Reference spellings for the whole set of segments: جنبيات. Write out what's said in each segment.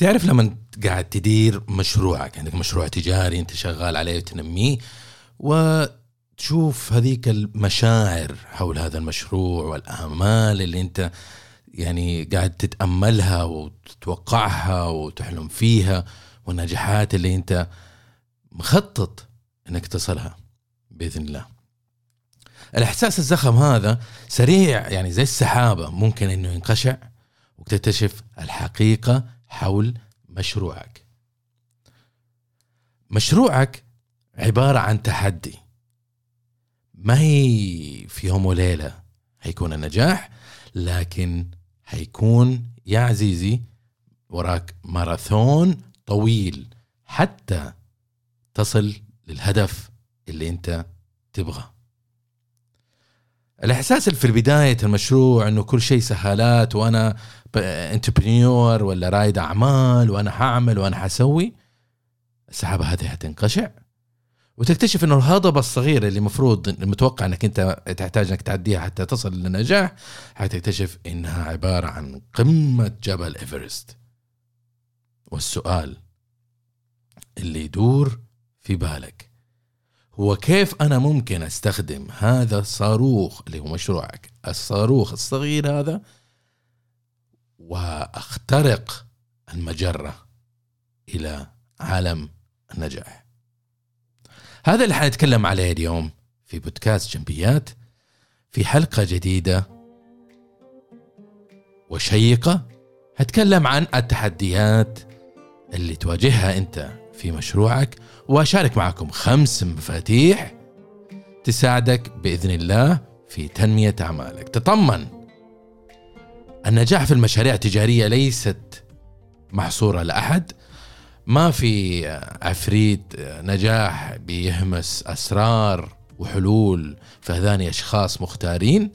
تعرف لما قاعد تدير مشروعك، عندك مشروع تجاري أنت شغال عليه وتنميه، وتشوف هذيك المشاعر حول هذا المشروع والآمال اللي أنت يعني قاعد تتأملها وتتوقعها وتحلم فيها، والنجاحات اللي أنت مخطط أنك تصلها بإذن الله. الإحساس الزخم هذا سريع يعني زي السحابة، ممكن أنه ينقشع وتكتشف الحقيقة حول مشروعك. مشروعك عبارة عن تحدي، ما هي في يوم وليلة هيكون النجاح، لكن هيكون يا عزيزي وراك ماراثون طويل حتى تصل للهدف اللي انت تبغاه. الإحساس اللي في البداية المشروع أنه كل شيء سهالات، وأنا انتربرينيور ولا رائد أعمال، وأنا هعمل وأنا حسوي، السحابة هذه هتنقشع وتكتشف أنه الهضبة الصغيرة اللي مفروض المتوقع أنك أنت تحتاج أنك تعديها حتى تصل للنجاح، هتكتشف أنها عبارة عن قمة جبل إيفرست. والسؤال اللي يدور في بالك هو كيف أنا ممكن أستخدم هذا الصاروخ اللي هو مشروعك، الصاروخ الصغير هذا، وأخترق المجرة إلى عالم النجاح. هذا اللي حنتكلم عليه اليوم في بودكاست جنبيات، في حلقة جديدة وشيقة. هتكلم عن التحديات اللي تواجهها أنت في مشروعك، وأشارك معكم 5 مفاتيح تساعدك بإذن الله في تنمية أعمالك. تطمن، النجاح في المشاريع التجارية ليست محصورة لأحد، ما في عفريت نجاح بيهمس أسرار وحلول في أذهان أشخاص مختارين،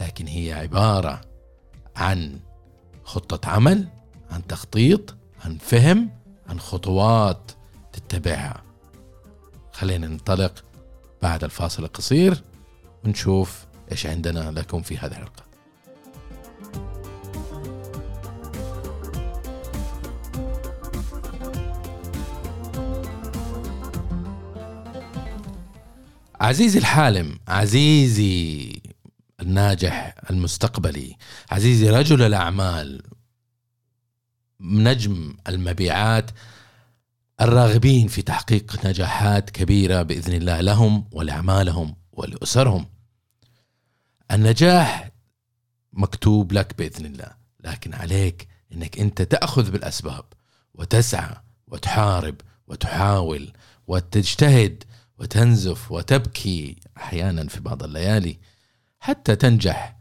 لكن هي عبارة عن خطة عمل، عن تخطيط، عن فهم، عن خطوات تتبعها. خلينا ننطلق بعد الفاصل القصير ونشوف إيش عندنا لكم في هذه الحلقة. عزيزي الحالم، عزيزي الناجح المستقبلي، عزيزي رجل الأعمال، نجم المبيعات، الراغبين في تحقيق نجاحات كبيرة بإذن الله لهم ولأعمالهم ولأسرهم، النجاح مكتوب لك بإذن الله، لكن عليك أنك أنت تأخذ بالأسباب وتسعى وتحارب وتحاول وتجتهد وتنزف وتبكي أحيانا في بعض الليالي حتى تنجح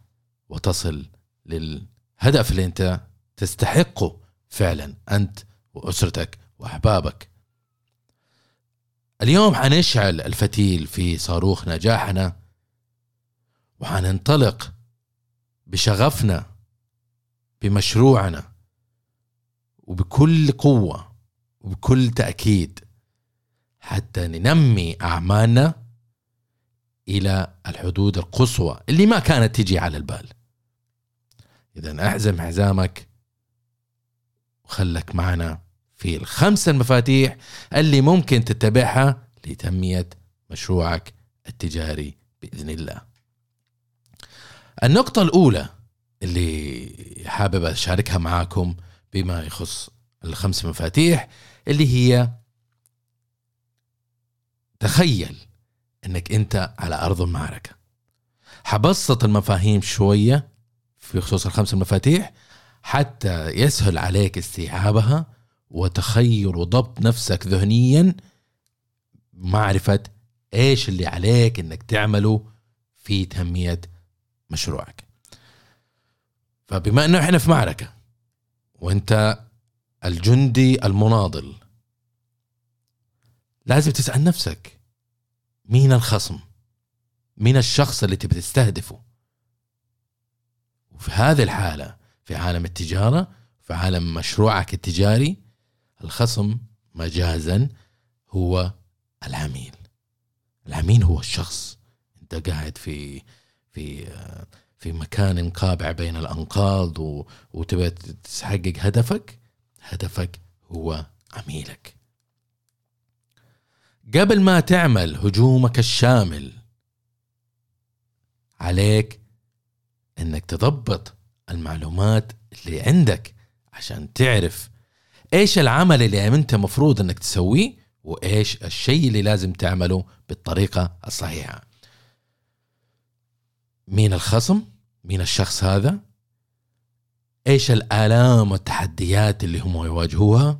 وتصل للهدف اللي أنت تستحقه فعلا، أنت وأسرتك وأحبابك. اليوم حنشعل الفتيل في صاروخ نجاحنا، وحننطلق بشغفنا بمشروعنا، وبكل قوة وبكل تأكيد، حتى ننمي أعمالنا إلى الحدود القصوى اللي ما كانت تجي على البال. إذن أحزم حزامك وخلك معنا في 5 المفاتيح اللي ممكن تتبعها لتنمية مشروعك التجاري بإذن الله. النقطة الأولى اللي حابب أشاركها معاكم بما يخص 5 مفاتيح اللي هي تخيل أنك أنت على أرض المعركة. حبسط المفاهيم شوية في خصوص 5 مفاتيح حتى يسهل عليك استيعابها وتخيل وضبط نفسك ذهنيا، معرفة ايش اللي عليك انك تعمله في تنمية مشروعك. فبما انه احنا في معركة وانت الجندي المناضل، لازم تسأل نفسك مين الخصم، مين الشخص اللي تبي تستهدفه. وفي هذه الحالة في عالم التجارة، في عالم مشروعك التجاري، الخصم مجازا هو العميل. العميل هو الشخص، انت قاعد في مكان قابع بين الأنقاض وتبي تحقق هدفك، هدفك هو عميلك. قبل ما تعمل هجومك الشامل عليك انك تضبط المعلومات اللي عندك عشان تعرف ايش العمل اللي انت مفروض انك تسويه وايش الشيء اللي لازم تعمله بالطريقة الصحيحة. مين الخصم؟ مين الشخص هذا؟ ايش الآلام والتحديات اللي هم يواجهوها؟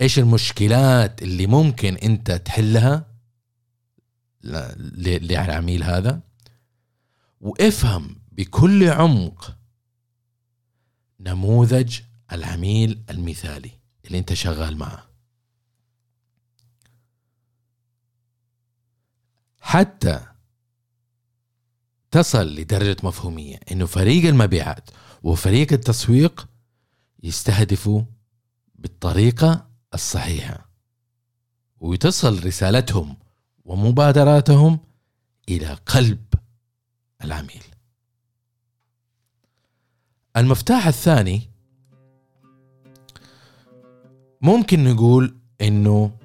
ايش المشكلات اللي ممكن انت تحلها للعميل هذا؟ وافهم بكل عمق نموذج العميل المثالي اللي انت شغال معه حتى تصل لدرجة مفهومية انه فريق المبيعات وفريق التسويق يستهدفوا بالطريقة الصحيحة وتصل رسالتهم ومبادراتهم إلى قلب العميل. المفتاح الثاني ممكن نقول إنه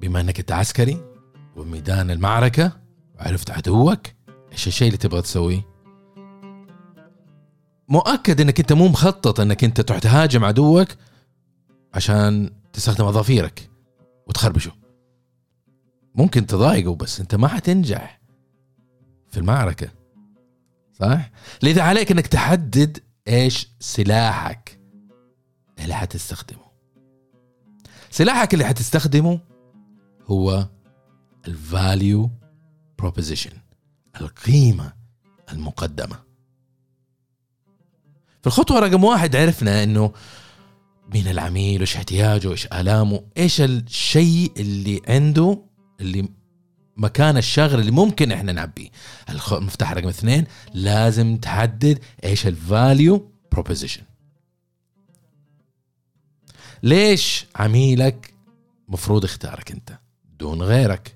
بما أنك أنت عسكري وميدان المعركة وعرفت عدوك إيش الشيء اللي تبغى تسويه، مؤكد أنك أنت مو مخطط أنك أنت تهاجم عدوك عشان تستخدم أظافيرك وتخربشه، ممكن تضايقه بس أنت ما حتنجح في المعركة، صح؟ لذا عليك أنك تحدد إيش سلاحك اللي حتستخدمه. سلاحك اللي حتستخدمه هو الفاليو بروبوزيشن، القيمة المقدمة. في الخطوة رقم 1 عرفنا أنه مين العميل وإيش احتياجه وإيش آلامه، إيش الشيء اللي عنده اللي مكان الشغل اللي ممكن إحنا نعبيه. المفتاح رقم 2 لازم تحدد إيش الفاليو بروبوزيشن. ليش عميلك مفروض اختارك أنت دون غيرك؟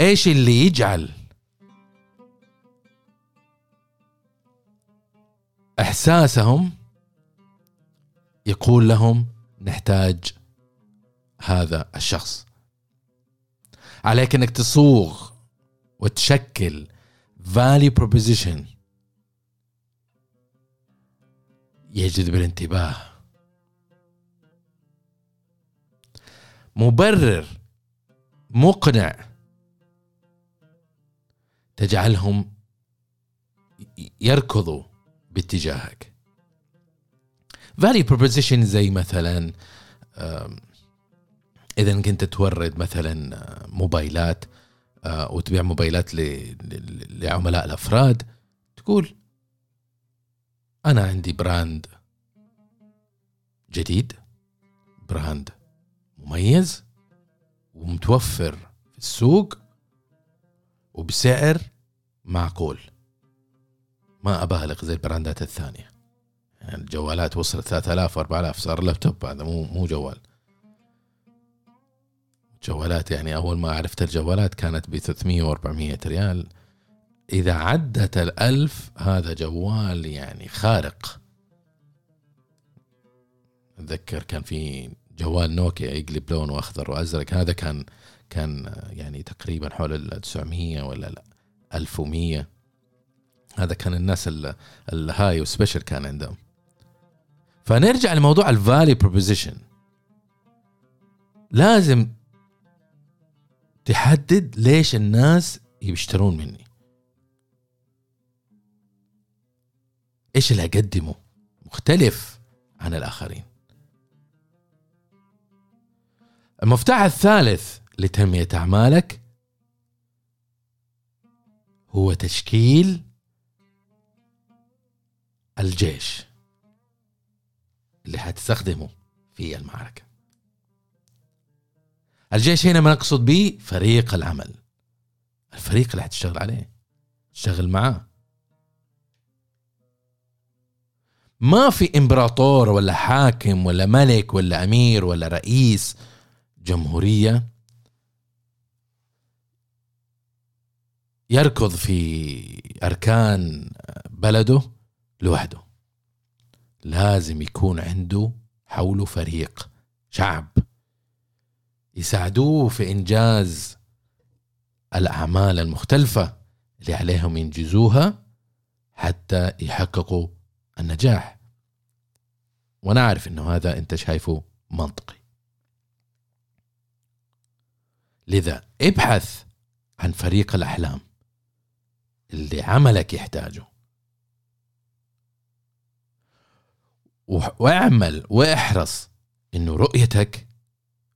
إيش اللي يجعل إحساسهم يقول لهم نحتاج هذا الشخص؟ عليك أنك تصوغ وتشكل value proposition يجذب الانتباه، مبرر مقنع تجعلهم يركضوا باتجاهك. value proposition زي مثلا إذا كنت تورد مثلا موبايلات وتبيع موبايلات لعملاء الأفراد، تقول أنا عندي براند جديد، براند مميز ومتوفر في السوق وبسعر معقول، ما أبالغ زي البراندات الثانية. يعني الجوالات وصلت 3000 و4000 صار لابتوب، هذا مو جوال. جوالات يعني أول ما عرفت الجوالات كانت ب300 و400 ريال، إذا عدت 1000 هذا جوال يعني خارق. أتذكر كان في جوال نوكيا يقلب لون وأخضر وأزرق، هذا كان يعني تقريبا حول 900 ولا 1100. هذا كان الناس الهاي وسبيشل كان عندهم. فنرجع لموضوع الفاليو بروبوزيشن، لازم تحدد ليش الناس يشترون مني، ايش اللي اقدمه مختلف عن الاخرين. المفتاح الثالث لتنمية اعمالك هو تشكيل الجيش اللي حتستخدمه في المعركة. الجيش هنا ما نقصد به فريق العمل، الفريق اللي حتشتغل عليه، تشتغل معاه. ما في امبراطور ولا حاكم ولا ملك ولا امير ولا رئيس جمهورية يركض في اركان بلده لوحده. لازم يكون عنده حوله فريق شعب يساعدوه في إنجاز الأعمال المختلفة اللي عليهم ينجزوها حتى يحققوا النجاح. وأنا أعرف أنه هذا أنت شايفه منطقي، لذا ابحث عن فريق الأحلام اللي عملك يحتاجه، واعمل واحرص أنه رؤيتك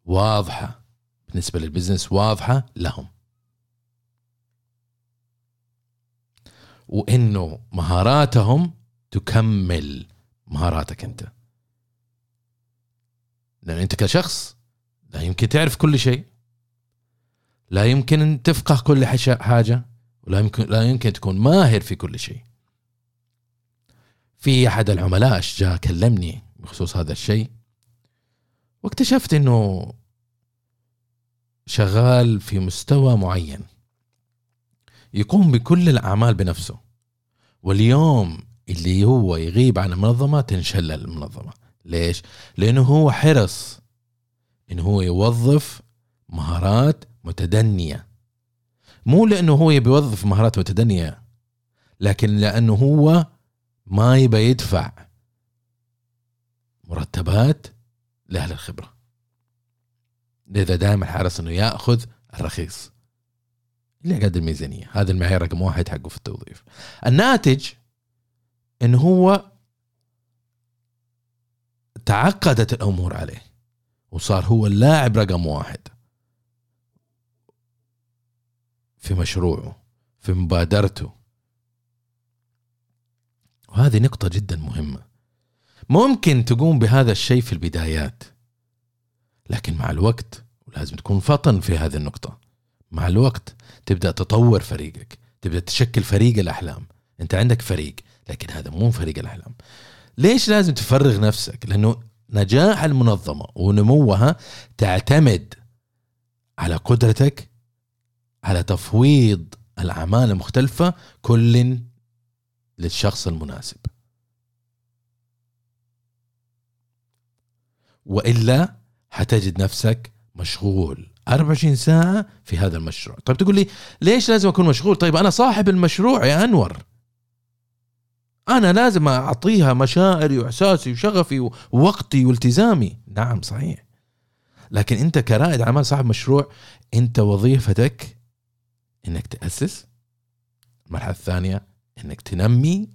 واضحة بالنسبة للبزنس، واضحة لهم، وأنه مهاراتهم تكمل مهاراتك أنت، لأن أنت كشخص لا يمكن تعرف كل شيء، لا يمكن أن تفقه كل حاجة، ولا يمكن تكون ماهر في كل شيء. في أحد العملاء جاء كلمني بخصوص هذا الشيء، واكتشفت أنه شغال في مستوى معين، يقوم بكل الأعمال بنفسه، واليوم اللي هو يغيب عن المنظمة تنشل المنظمة. ليش؟ لأنه هو حرص أنه هو يوظف مهارات متدنية، مو لأنه هو يوظف مهارات متدنية، لكن لأنه هو ما يبي يدفع مرتبات لأهل الخبرة، لذا دائما حرص أنه يأخذ الرخيص اللي قد الميزانية. هذا المعيار رقم 1 حقه في التوظيف. الناتج أنه هو تعقدت الأمور عليه، وصار هو اللاعب رقم 1 في مشروعه، في مبادرته. وهذه نقطة جدا مهمة. ممكن تقوم بهذا الشيء في البدايات، لكن مع الوقت، ولازم تكون فطن في هذه النقطة، مع الوقت تبدأ تطور فريقك، تبدأ تشكل فريق الأحلام. أنت عندك فريق، لكن هذا مو فريق الأحلام. ليش لازم تفرغ نفسك؟ لأنه نجاح المنظمة ونموها تعتمد على قدرتك على تفويض الأعمال المختلفة كل للشخص المناسب، وإلا حتجد نفسك مشغول 24 ساعة في هذا المشروع. طيب تقول لي ليش لازم أكون مشغول؟ طيب أنا صاحب المشروع يا أنور، أنا لازم أعطيها مشاعري وإحساسي وشغفي ووقتي والتزامي. نعم صحيح، لكن أنت كرائد أعمال صاحب مشروع، أنت وظيفتك أنك تأسس، المرحلة الثانية أنك تنمي،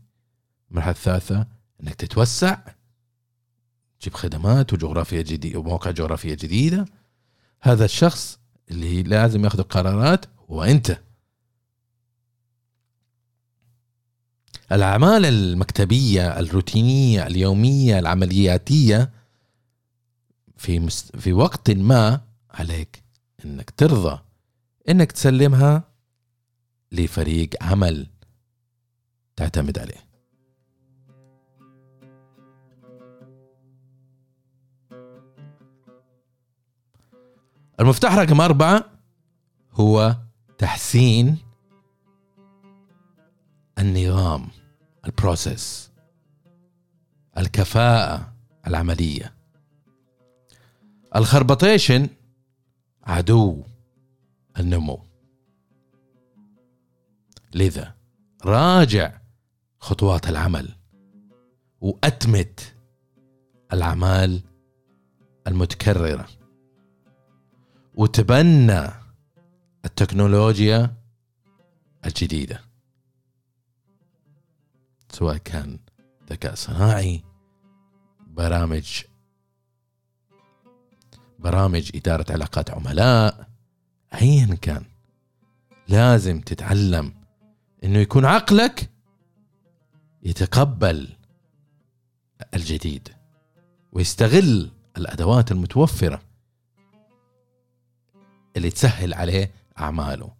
المرحلة الثالثة أنك تتوسع، تجيب خدمات وجغرافيا جديدة ومواقع جغرافية جديدة. هذا الشخص اللي لازم ياخذ القرارات هو أنت. الأعمال المكتبية الروتينية اليومية العملياتية في وقت ما عليك أنك ترضى أنك تسلمها لفريق عمل تعتمد عليه. المفتاح رقم 4 هو تحسين النظام، البروسيس، الكفاءة العملية. الخربطيشن عدو النمو، لذا راجع خطوات العمل وأتمت الأعمال المتكررة، وتبنى التكنولوجيا الجديدة، سواء كان ذكاء صناعي، برامج إدارة علاقات عملاء، أيا كان. لازم تتعلم إنه يكون عقلك يتقبل الجديد ويستغل الأدوات المتوفرة اللي تسهل عليه أعماله،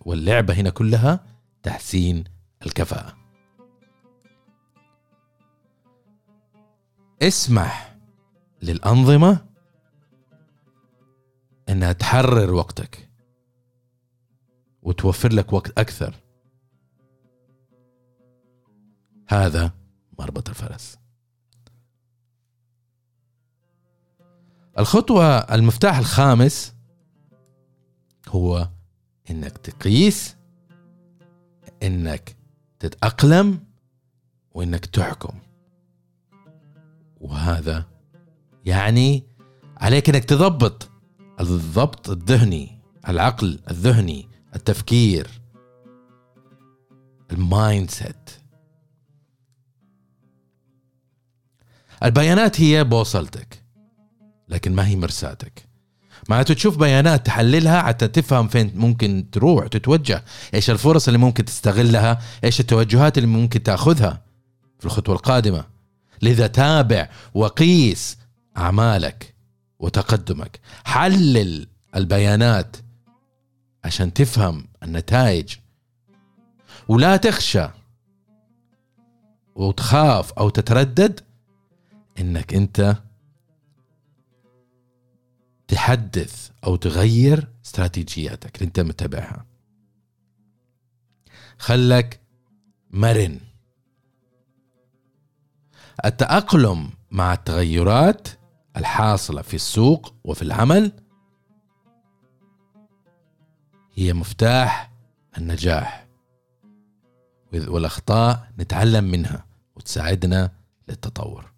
واللعبة هنا كلها تحسين الكفاءة. اسمح للأنظمة أنها تحرر وقتك وتوفر لك وقت أكثر، هذا مربط الفرس. الخطوة المفتاح الخامس هو انك تقيس، انك تتأقلم، وانك تحكم. وهذا يعني عليك انك تضبط الضبط الذهني، العقل الذهني، التفكير، المايندسيت. البيانات هي بوصلتك لكن ما هي مرساتك. معناته تشوف بيانات تحللها حتى تفهم فين ممكن تروح تتوجه، ايش الفرص اللي ممكن تستغلها، ايش التوجهات اللي ممكن تاخذها في الخطوة القادمة. لذا تابع وقيس اعمالك وتقدمك، حلل البيانات عشان تفهم النتائج، ولا تخشى وتخاف او تتردد انك انت تحدث او تغير استراتيجياتك اللي انت متبعها. خلك مرن. التأقلم مع التغيرات الحاصلة في السوق وفي العمل هي مفتاح النجاح، والأخطاء نتعلم منها وتساعدنا للتطور.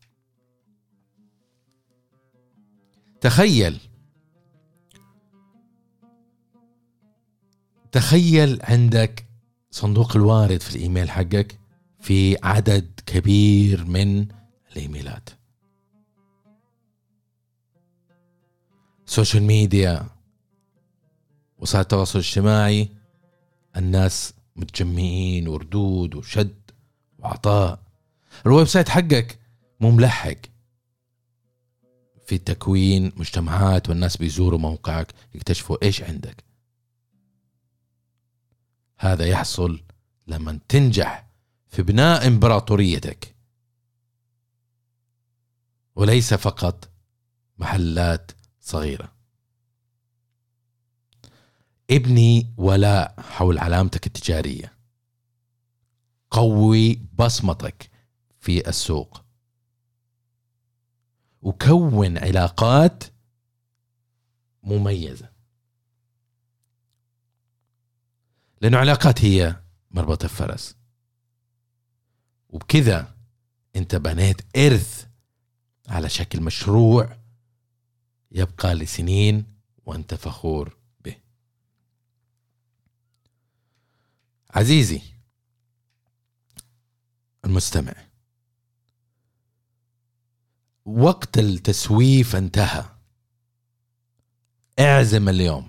تخيل عندك صندوق الوارد في الإيميل حقك في عدد كبير من الإيميلات، سوشيال ميديا، وسائل التواصل الاجتماعي، الناس متجمعين وردود وشد وعطاء. الويب سايت حقك مو ملحق في تكوين مجتمعات، والناس بيزوروا موقعك يكتشفوا ايش عندك. هذا يحصل لما تنجح في بناء امبراطوريتك وليس فقط محلات صغيرة. ابني ولاء حول علامتك التجارية، قوي بصمتك في السوق، وكون علاقات مميزة، لأنه علاقات هي مربط الفرس. وبكذا أنت بنيت إرث على شكل مشروع يبقى لسنين وأنت فخور به. عزيزي المستمع، وقت التسويف انتهى. اعزم اليوم،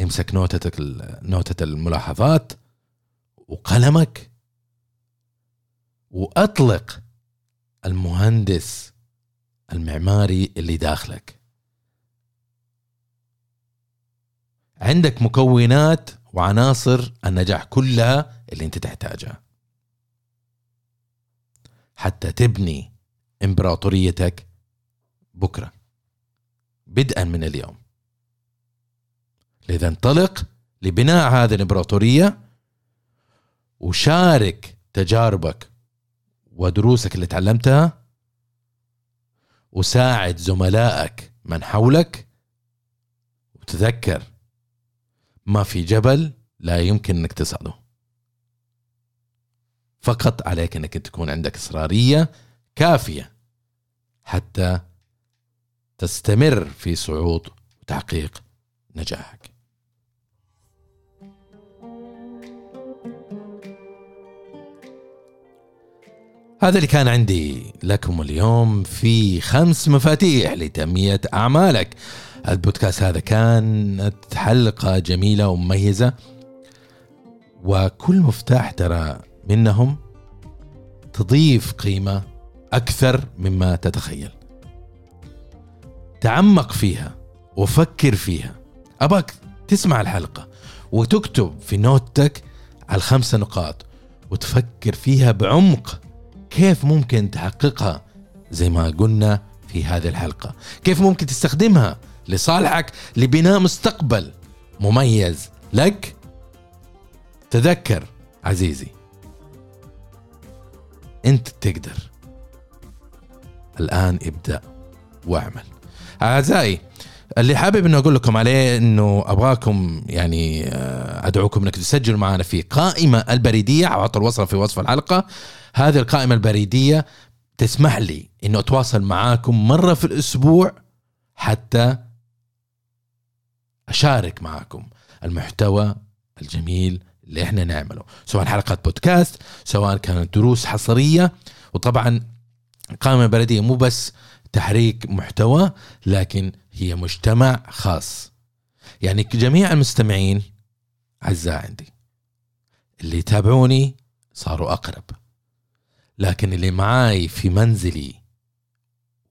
امسك نوتة الملاحظات وقلمك، واطلق المهندس المعماري اللي داخلك. عندك مكونات وعناصر النجاح كلها اللي انت تحتاجها حتى تبني امبراطوريتك بكرة بدءا من اليوم. لذا انطلق لبناء هذه الامبراطورية، وشارك تجاربك ودروسك اللي تعلمتها، وساعد زملائك من حولك. وتذكر، ما في جبل لا يمكن انك تصعده، فقط عليك انك تكون عندك إصرارية كافية حتى تستمر في صعود وتحقيق نجاحك. هذا اللي كان عندي لكم اليوم في 5 مفاتيح لتنمية أعمالك. البودكاست هذا كانت حلقة جميلة ومميزة، وكل مفتاح ترى منهم تضيف قيمة أكثر مما تتخيل. تعمق فيها وفكر فيها. أباك تسمع الحلقة وتكتب في نوتتك على 5 نقاط وتفكر فيها بعمق، كيف ممكن تحققها زي ما قلنا في هذه الحلقة، كيف ممكن تستخدمها لصالحك لبناء مستقبل مميز لك. تذكر عزيزي، انت تقدر. الان ابدأ واعمل. اعزائي اللي حابب انه اقول لكم عليه انه ابغاكم يعني ادعوكم انك تسجلوا معنا في قائمة البريدية، اعطوا الوصف في وصف الحلقة. هذه القائمة البريدية تسمح لي انه اتواصل معاكم مرة في الاسبوع حتى اشارك معاكم المحتوى الجميل اللي احنا نعمله، سواء حلقات بودكاست، سواء كانت دروس حصرية. وطبعا قائمة البريدية مو بس تحريك محتوى، لكن هي مجتمع خاص. يعني جميع المستمعين أعزاء عندي اللي يتابعوني صاروا أقرب، لكن اللي معاي في منزلي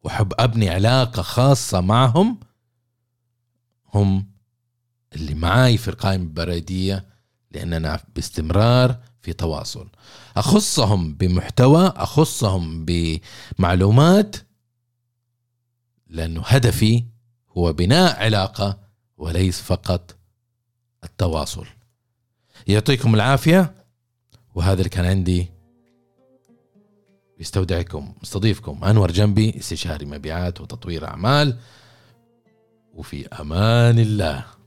وحب أبني علاقة خاصة معهم هم اللي معاي في القائمة البريدية، لأننا باستمرار في تواصل. أخصهم بمحتوى، أخصهم بمعلومات، لأنه هدفي هو بناء علاقة وليس فقط التواصل. يعطيكم العافية، وهذا اللي كان عندي. يستودعكم مستضيفكم أنور جنبي، استشاري مبيعات وتطوير أعمال، وفي أمان الله.